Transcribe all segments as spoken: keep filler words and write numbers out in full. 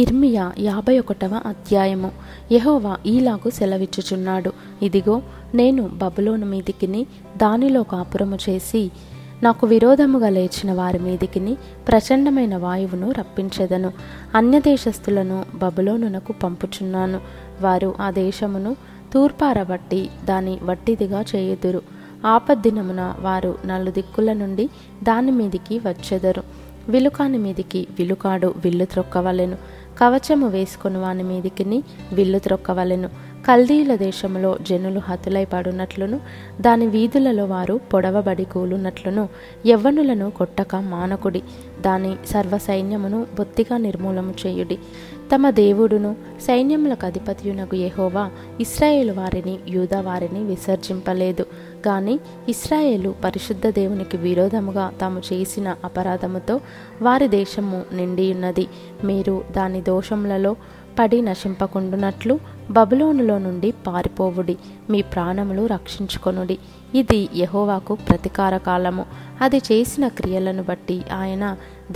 ఇర్మియా యాభై ఒకటవ అధ్యాయము. యెహోవా ఈలాగు సెలవిచ్చుచున్నాడు, ఇదిగో నేను బబులోను మీదికిని దానిలో కాపురము చేసి నాకు విరోధముగా లేచిన వారి మీదికిని ప్రచండమైన వాయువును రప్పించెదను. అన్యదేశస్థులను బబులోనునకు పంపుచున్నాను, వారు ఆ దేశమును తూర్పారబట్టి దాని వట్టిదిగా చేయుదురు. ఆపద్దినమున వారు నలుదిక్కుల నుండి దాని మీదికి వచ్చెదరు. విలుకాని మీదికి విలుకాడు విల్లు త్రొక్కవలెను, కవచము వేసుకుని వాని మీదికిని విల్లు త్రొక్కవలెను. కల్దీయుల దేశములో జనులు హతులై పడునట్లును దాని వీధులలో వారు పొడవబడి కూలునట్లును యవ్వనులను కొట్టక మానకుడి, దాని సర్వసైన్యమును బొత్తిగా నిర్మూలము చేయుడి. తమ దేవుడును సైన్యములకు అధిపతియునగు యెహోవా ఇశ్రాయేలు వారిని యూదా వారిని విసర్జింపలేదు గాని ఇశ్రాయేలు పరిశుద్ధ దేవునికి విరోధముగా తాము చేసిన అపరాధముతో వారి దేశము నిండియున్నది. మీరు దాని దోషములలో పడి నశింపకుండునట్లు బబులోనులో నుండి పారిపోవుడి, మీ ప్రాణములు రక్షించుకొనుడి. ఇది యెహోవాకు ప్రతికార కాలము, అది చేసిన క్రియలను బట్టి ఆయన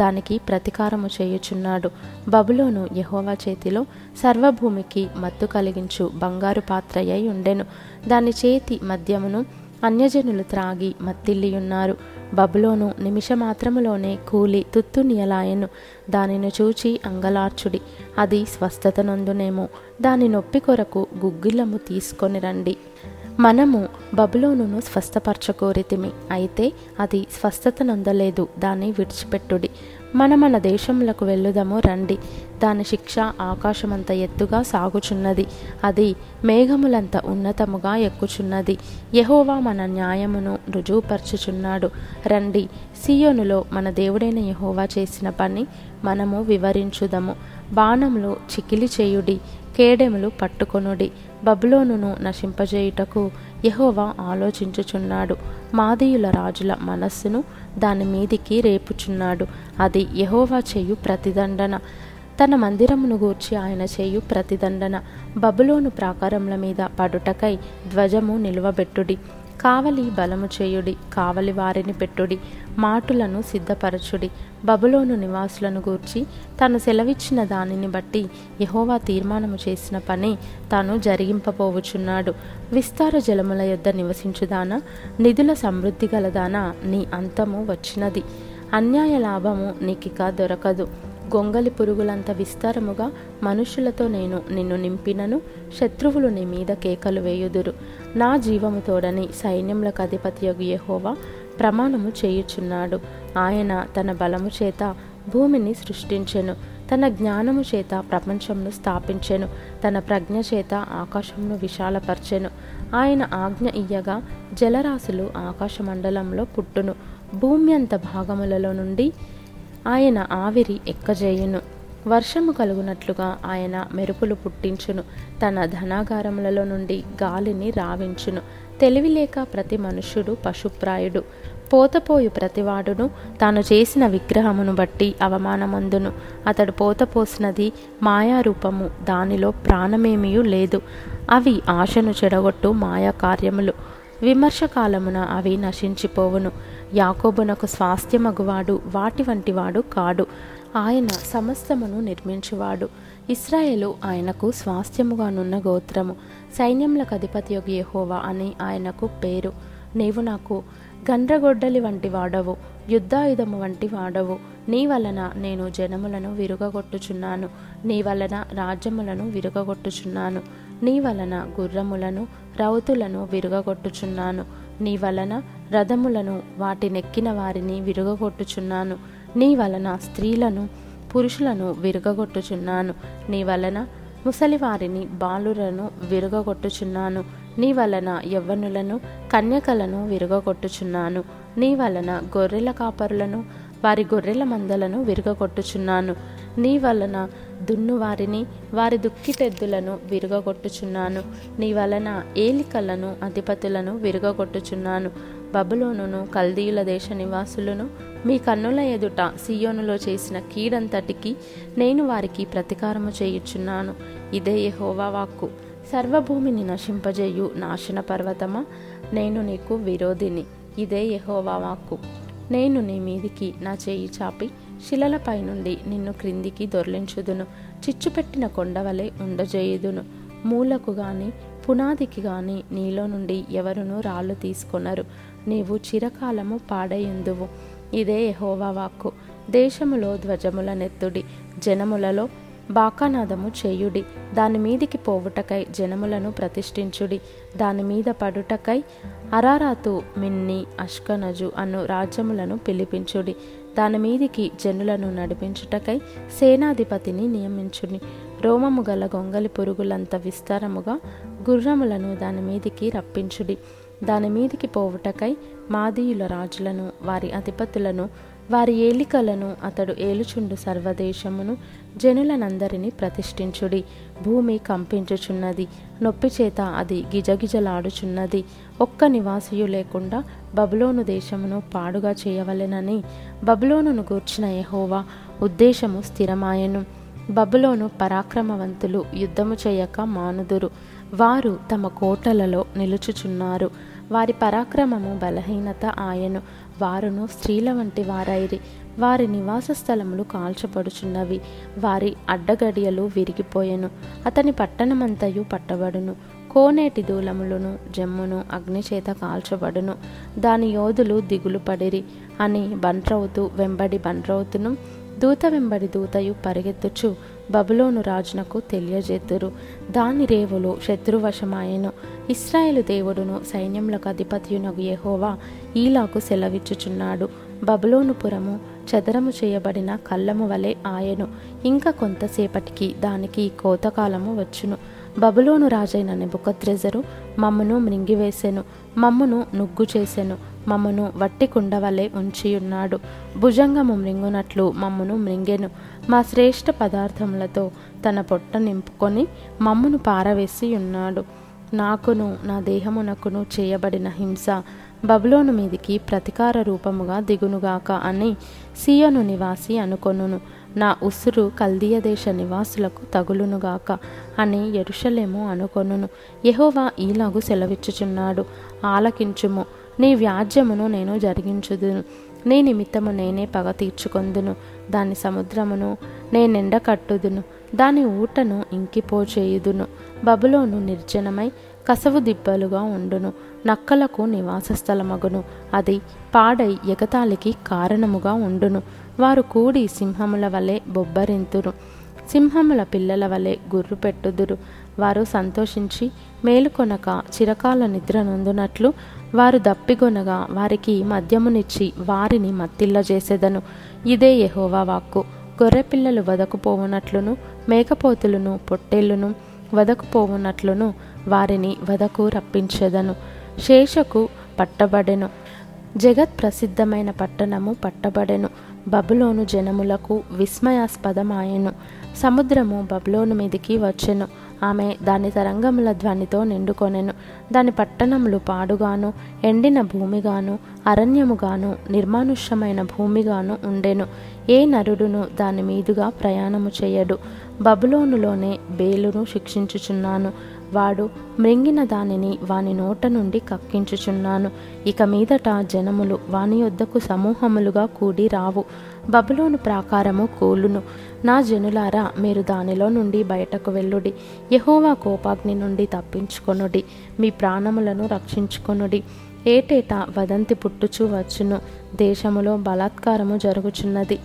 దానికి ప్రతికారము చేయుచున్నాడు. బబులోను యెహోవా చేతిలో సర్వభూమికి మత్తు కలిగించు బంగారు పాత్ర అయి ఉండెను, దాని చేతి మద్యమును అన్యజనులు త్రాగి మత్తిల్లియున్నారు. బబులోను నిమిషమాత్రములోనే కూలి తుత్తునియలాయెను, దానిని చూచి అంగలార్చుడి, అది స్వస్థత నొందునేమో, దాని నొప్పి కొరకు గుగ్గిలము తీసుకొని రండి. మనము బబులోనును స్వస్థపరచకోరితిమి, అయితే అది స్వస్థత నొందలేదు, దాన్ని విడిచిపెట్టుడి. మన మన దేశములకు వెళ్ళుదము రండి, దాని శిక్ష ఆకాశమంత ఎత్తుగా సాగుచున్నది, అది మేఘములంత ఉన్నతముగా ఎక్కుచున్నది. యెహోవా మన న్యాయమును రుజువుపరచుచున్నాడు. రండి, సియోనులో మన దేవుడైన యెహోవా చేసిన పని మనము వివరించుదము. బాణములు చికిలి చేయుడి, కేడెములు పట్టుకొనుడి. బబులోనును నశింపజేయుటకు యెహోవా ఆలోచించుచున్నాడు, మాదీయుల రాజుల మనస్సును దాని మీదికి రేపుచున్నాడు. అది యెహోవా చేయు ప్రతిదండన, తన మందిరమును గూర్చి ఆయన చేయు ప్రతిదండన. బబులోను ప్రాకారముల మీద పడుటకై ధ్వజము నిలువబెట్టుడి, కావలి బలము చేయుడి, కావలి వారిని పెట్టుడి, మాటులను సిద్ధపరచుడి. బబులోను నివాసులను గూర్చి తాను సెలవిచ్చిన దానిని బట్టి యెహోవా తీర్మానము చేసిన పని తాను జరిగింపబోవుచున్నాడు. విస్తార జలముల యొద్ద నివసించుదానా, నిధుల సమృద్ధి గలదానా, నీ అంతము వచ్చినది, అన్యాయ లాభము నీకిక దొరకదు. గొంగలి పురుగులంత విస్తారముగా మనుషులతో నేను నిన్ను నింపినను, శత్రువులు నీ మీద కేకలు వేయుదురు. నా జీవము తోడని సైన్యములకు అధిపతియగు యెహోవా ప్రమాణము చేయుచున్నాడు. ఆయన తన బలము చేత భూమిని సృష్టించెను, తన జ్ఞానము చేత ప్రపంచమును స్థాపించెను, తన ప్రజ్ఞ చేత ఆకాశమును విశాలపరచెను. ఆయన ఆజ్ఞ ఇయ్యగా జలరాశులు ఆకాశమండలంలో పుట్టును, భూమి అంత భాగములలో నుండి ఆయన ఆవిరి ఎక్కజేయును. వర్షము కలుగునట్లుగా ఆయన మెరుపులు పుట్టించును, తన ధనాగారములలో నుండి గాలిని రావించును. తెలివిలేక ప్రతి మనుష్యుడు పశుప్రాయుడు, పోతపోయు ప్రతివాడును తాను చేసిన విగ్రహమును బట్టి అవమానమందును. అతడు పోతపోసినది మాయారూపము, దానిలో ప్రాణమేమీయూ లేదు. అవి ఆశను చెడగొట్టు మాయా కార్యములు, విమర్శకాలమున అవి నశించిపోవును. యాకోబునకు స్వాస్థ్యమగువాడు వాటి వంటివాడు కాడు, ఆయన సమస్తమును నిర్మించువాడు. ఇశ్రాయేలు ఆయనకు స్వాస్థ్యముగానున్న గోత్రము, సైన్యములకు అధిపతియగు యెహోవా అని ఆయనకు పేరు. నీవు నాకు గండ్రగొడ్డలి వంటి వాడవు, యుద్ధాయుధము వంటి వాడవు. నీ వలన నేను జనములను విరుగగొట్టుచున్నాను, నీ వలన రాజ్యములను విరుగగొట్టుచున్నాను, నీ వలన గుర్రములను రౌతులను విరుగగొట్టుచున్నాను, నీ వలన రథములను వాటినెక్కిన వారిని విరుగగొట్టుచున్నాను, నీ వలన స్త్రీలను పురుషులను విరుగగొట్టుచున్నాను, నీ వలన ముసలివారిని బాలురను విరుగగొట్టుచున్నాను, నీ వలన యవ్వనులను కన్యకలను విరుగగొట్టుచున్నాను, నీ వలన గొర్రెల కాపరులను వారి గొర్రెల మందలను విరుగగొట్టుచున్నాను, నీ వలన దున్నువారిని వారి దుక్కిటెద్దులను విరుగగొట్టుచున్నాను, నీ వలన ఏలికలను అధిపతులను విరుగగొట్టుచున్నాను. బబులోనును కల్దీయుల దేశ నివాసులను మీ కన్నుల ఎదుట సియోనులో చేసిన కీడంతటికి నేను వారికి ప్రతీకారము చేయుచున్నాను. ఇదే యెహోవా వాక్కు. సర్వభూమిని నశింపజేయు నాశన పర్వతమా, నేను నీకు విరోధిని, ఇదే యెహోవా వాక్కు. నేను నీ మీదికి నా చేయి చాపి శిలలపై నుండి నిన్ను క్రిందికి దొర్లించుదును, చిచ్చుపెట్టిన కొండవలె ఉండజేయుదును. మూలకు గాని పునాదికి గాని నీలో నుండి ఎవరునూ రాళ్ళు తీసుకొనరు, నీవు చిరకాలము పాడయుందువు. ఇదే యెహోవా వాక్కు. దేశములో ధ్వజముల నెత్తుడి, జనములలో బాకానాదము చేయుడి. దాని మీదికి పోవుటకై జనములను ప్రతిష్ఠించుడి, దాని మీద పడుటకై అరారాతు, మిన్ని, అష్కనజు అను రాజ్యములను పిలిపించుడి. దాని మీదికి జనులను నడిపించుటకై సేనాధిపతిని నియమించుడి. రోమము గల గొంగలి పురుగులంత విస్తారముగా గుర్రములను దాని మీదికి రప్పించుడి. దాని మీదికి పోవుటకై మాదీయుల రాజులను, వారి అధిపతులను, వారి ఏలికలను, అతడు ఏలుచుండు సర్వదేశమును, జనులనందరినీ ప్రతిష్ఠించుడి. భూమి కంపించుచున్నది, నొప్పి చేత అది గిజగిజలాడుచున్నది. ఒక్క నివాసియు లేకుండా బబులోను దేశమును పాడుగా చేయవలెనని బబులోనును గూర్చిన యెహోవా ఉద్దేశము స్థిరమాయెను. బబులోను పరాక్రమవంతులు యుద్ధము చేయక మానుదురు, వారు తమ కోటలలో నిలుచుచున్నారు. వారి పరాక్రమము బలహీనత ఆయను, వారును స్త్రీల వంటి వారైరి. వారి నివాస స్థలములు కాల్చబడుచున్నవి, వారి అడ్డగడియలు విరిగిపోయెను. అతని పట్టణమంతయు పట్టబడును, కోనేటి దూలములను జమ్మును అగ్నిచేత కాల్చబడును. దాని యోధులు దిగులు పడిరి అని బంట్రౌతు వెంబడి బంట్రౌతును, దూత వెంబడి దూతయు పరిగెత్తుచు బబులోను రాజునకు తెలియజేతురు. దాని రేవులు శత్రువశమాయెను. ఇశ్రాయేలు దేవుడును సైన్యములకు అధిపతియునగు యెహోవా ఈలాగు సెలవిచ్చుచున్నాడు, బబులోను పురము చదరము చేయబడిన కళ్ళము వలె ఆయెను. ఇంకా కొంతసేపటికి దానికి కోతకాలము వచ్చును. బబులోను రాజైన నెబుకద్రెజరు మమ్మను మ్రింగివేసెను, మమ్మను నుగ్గు చేసెను, మమ్మను వట్టి కుండవలె ఉంచియున్నాడు. భుజంగము మ్రింగునట్లు మమ్మను మ్రింగెను. మా శ్రేష్ఠ పదార్థములతో తన పొట్ట నింపుకొని మమ్మను పారవేసి ఉన్నాడు. నాకును నా దేహమునకును చేయబడిన హింస బబులోను మీదికి ప్రతికార రూపముగా దిగునుగాక అని సియోను నివాసి అనుకొనును. నా ఉసురు కల్దీయ దేశ నివాసులకు తగులునుగాక అని యెరూషలేము అనుకొనును. యెహోవా ఈలాగు సెలవిచ్చుచున్నాడు, ఆలకించుము, నీ వ్యాజ్యమును నేను జరిగించుదును. నీ నిమిత్తము నేనే పగ తీర్చుకొందును. దాని సముద్రమును నేనెండ కట్టుదును, దాని ఊటను ఇంకిపోచేయుదును. బబులోను నిర్జనమై కసవు దిబ్బలుగా ఉండును, నక్కలకు నివాస స్థలమగును. అది పాడై ఎగతాళికి కారణముగా ఉండును. వారు కూడి సింహముల వలె బొబ్బరింతురు, సింహముల పిల్లల వలె గుర్రు పెట్టుదురు. వారు సంతోషించి మేలుకొనక చిరకాల నిద్ర నొందునట్లు వారు దప్పిగొనగా వారికి మద్యమునిచ్చి వారిని మత్తిల్లజేసెదను. ఇదే యెహోవా వాక్కు. గొర్రెపిల్లలు వదకుపోవునట్లును మేకపోతులను పొట్టేళ్లును వదకుపోవునట్లును వారిని వదకు రప్పించెదను. శేషకు పట్టబడెను, జగత్ ప్రసిద్ధమైన పట్టణము పట్టబడెను. బబులోను జనములకు విస్మయాస్పదమాయెను. సముద్రము బబులోను మీదికి వచ్చెను, ఆమె దాని తరంగముల ధ్వనితో నిండుకొనెను. దాని పట్టణములు పాడుగాను, ఎండిన భూమిగాను, అరణ్యముగాను, నిర్మానుష్యమైన భూమిగాను ఉండెను. ఏ నరుడును దాని మీదుగా ప్రయాణము చేయడు. బబులోనులోనే బేలును శిక్షించుచున్నాను, వాడు మ్రింగిన దానిని వాని నోట నుండి కక్కించుచున్నాను. ఇక మీదట జనములు వాని యొద్దకు సమూహములుగా కూడి రావు. బబులోను ప్రాకారము కూలును. నా జనులారా, మీరు దానిలో నుండి బయటకు వెళ్ళుడి, యెహోవా కోపాగ్ని నుండి తప్పించుకొనుడి, మీ ప్రాణములను రక్షించుకొనుడి. ఏటేటా వదంతి పుట్టుచూ వచ్చును, దేశములో బలాత్కారము జరుగుచున్నది,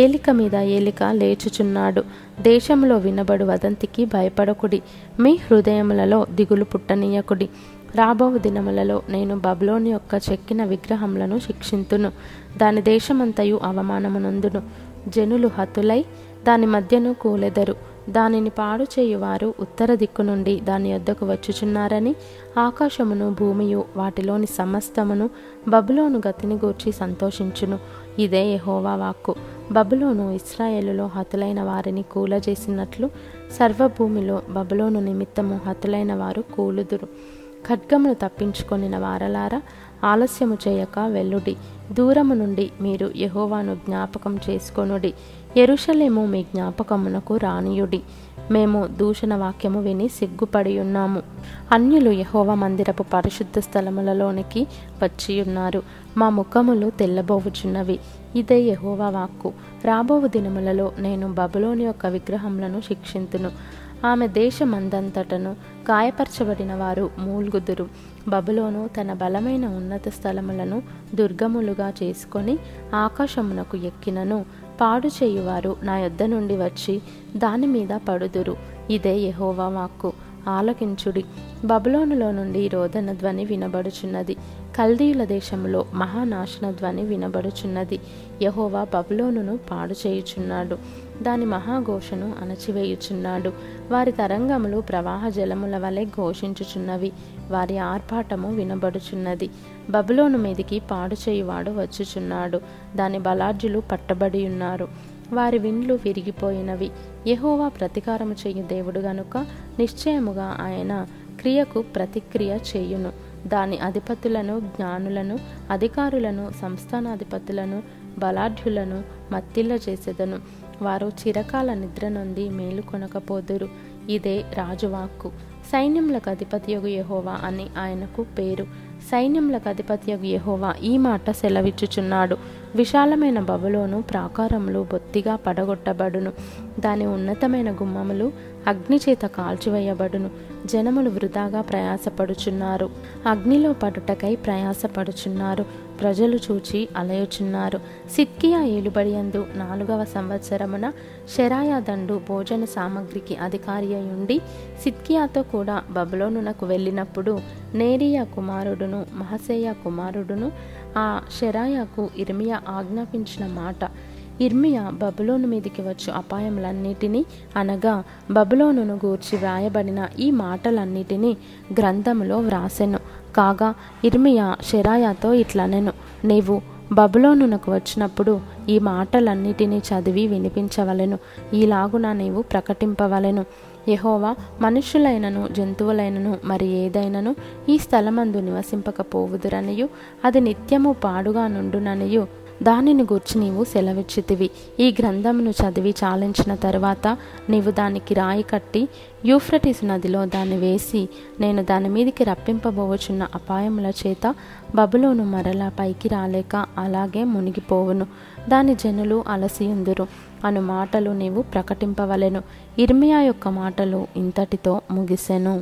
ఏలిక మీద ఏలిక లేచుచున్నాడు. దేశంలో వినబడు వదంతికి భయపడకుడి, మీ హృదయములలో దిగులు పుట్టనీయకుడి. రాబో దినములలో నేను బబులోను యొక్క చెక్కిన విగ్రహములను శిక్షింతును, దాని దేశమంతయు అవమానమునందును. జనులు హతులై దాని మధ్యను కూలెదరు. దానిని పాడు చేయువారు ఉత్తర దిక్కు నుండి దాని యొద్దకు వచ్చుచున్నారని ఆకాశమును భూమియు వాటిలోని సమస్తమును బబులోను గతిని గూర్చి సంతోషించును. ఇదే యెహోవా వాక్కు. బబులోను ఇశ్రాయేలులో హతులైన వారిని కూలజేసినట్లు సర్వభూమిలో బబులోను నిమిత్తము హతులైన వారు కూలుదురు. ఖడ్గమును తప్పించుకొనిన వారలారా, ఆలస్యము చేయక వెళ్ళుడి. దూరము నుండి మీరు యెహోవాను జ్ఞాపకం చేసుకొనుడి. యెరూషలేము మీ జ్ఞాపకమునకు రానియుడి. మేము దూషణ వాక్యము విని సిగ్గుపడి ఉన్నాము. అన్యులు యెహోవా మందిరపు పరిశుద్ధ స్థలములలోనికి వచ్చియున్నారు. మా ముఖములు తెల్లబోవుచున్నవి. ఇదే యెహోవా వాక్కు. రాబోవు దినములలో నేను బబులోని యొక్క విగ్రహములను శిక్షింతును. ఆమె దేశమందంతటను గాయపరచబడిన వారు మూల్గుదురు. బబులోను తన బలమైన ఉన్నత స్థలములను దుర్గములుగా చేసుకొని ఆకాశమునకు ఎక్కినను. పాడు చేయువారు నా యొద్ద నుండి వచ్చి దాని మీద పడుదురు. ఇదే యెహోవా వాక్కు. ఆలకించుడి. బబులోనులో నుండి రోదన ధ్వని వినబడుచున్నది. కల్దీయుల దేశంలో మహానాశన ధ్వని వినబడుచున్నది. యెహోవా బబులోనును పాడు చేయుచున్నాడు. దాని మహాఘోషను అణచివేయుచున్నాడు. వారి తరంగములు ప్రవాహ జలముల వలె ఘోషించుచున్నవి. వారి ఆర్భాటము వినబడుచున్నది. బబులోను మీదికి పాడు చేయువాడు వచ్చుచున్నాడు. దాని బలార్జులు పట్టబడి ఉన్నారు. వారి విండ్లు విరిగిపోయినవి. యెహోవా ప్రతీకారము చేయు దేవుడు గనుక నిశ్చయముగా ఆయన క్రియకు ప్రతిక్రియ చేయును. దాని అధిపతులను, జ్ఞానులను, అధికారులను, సంస్థానాధిపతులను, బలాఢ్యులను మత్తిల్ల చేసేదను. వారు చిరకాల నిద్ర నుండి మేలుకొనకపోదురు. ఇదే రాజువాక్కు. సైన్యములకు అధిపతియగు యెహోవా అని ఆయనకు పేరు. సైన్యములకు అధిపతియగు యెహోవా ఈ మాట సెలవిచ్చుచున్నాడు. విశాలమైన బబులోను ప్రాకారములు బొత్తిగా పడగొట్టబడును. దాని ఉన్నతమైన గుమ్మములు అగ్నిచేత కాల్చివేయబడును. జనములు వృధాగా ప్రయాసపడుచున్నారు. అగ్నిలో పడుటకై ప్రయాసపడుచున్నారు. ప్రజలు చూచి అలయుచున్నారు. సిద్కియా ఏలుబడియందు నాలుగవ సంవత్సరమున శెరాయా దండు భోజన సామగ్రికి అధికారి అయి ఉండి సిద్కియాతో కూడా బబులోనునకు వెళ్ళినప్పుడు నేరియా కుమారుడును మహసేయా కుమారుడును ఆ శెరాయాకు ఇర్మియా ఆజ్ఞాపించిన మాట. ఇర్మియా బబులోను మీదికి వచ్చు అపాయములన్నిటినీ, అనగా బబులోనును గూర్చి వ్రాయబడిన ఈ మాటలన్నిటినీ గ్రంథములో వ్రాసెను. కాగా ఇర్మియా శెరాయాతో ఇట్లనెను, నీవు బబులోనునకు వచ్చినప్పుడు ఈ మాటలన్నిటినీ చదివి వినిపించవలెను. ఈలాగున నీవు ప్రకటింపవలెను. యెహోవా మనుష్యులైనను జంతువులైనను మరి ఏదైనను ఈ స్థలమందు నివసింపకపోవుదురనియు అది నిత్యము పాడుగా నుండుననియు దానిని గూర్చి నీవు సెలవిచ్చితివి. ఈ గ్రంథమును చదివి చాలించిన తరువాత నీవు దానికి రాయి కట్టి యూఫ్రటీసు నదిలో దాన్ని వేసి, నేను దాని మీదికి రప్పింపబోవచున్న అపాయముల చేత బబులోను మరలా పైకి రాలేక అలాగే మునిగిపోవును, దాని జనులు అలసియుందురు అను మాటలు నీవు ప్రకటింపవలెను. ఇర్మియా యొక్క మాటలు ఇంతటితో ముగిసెను.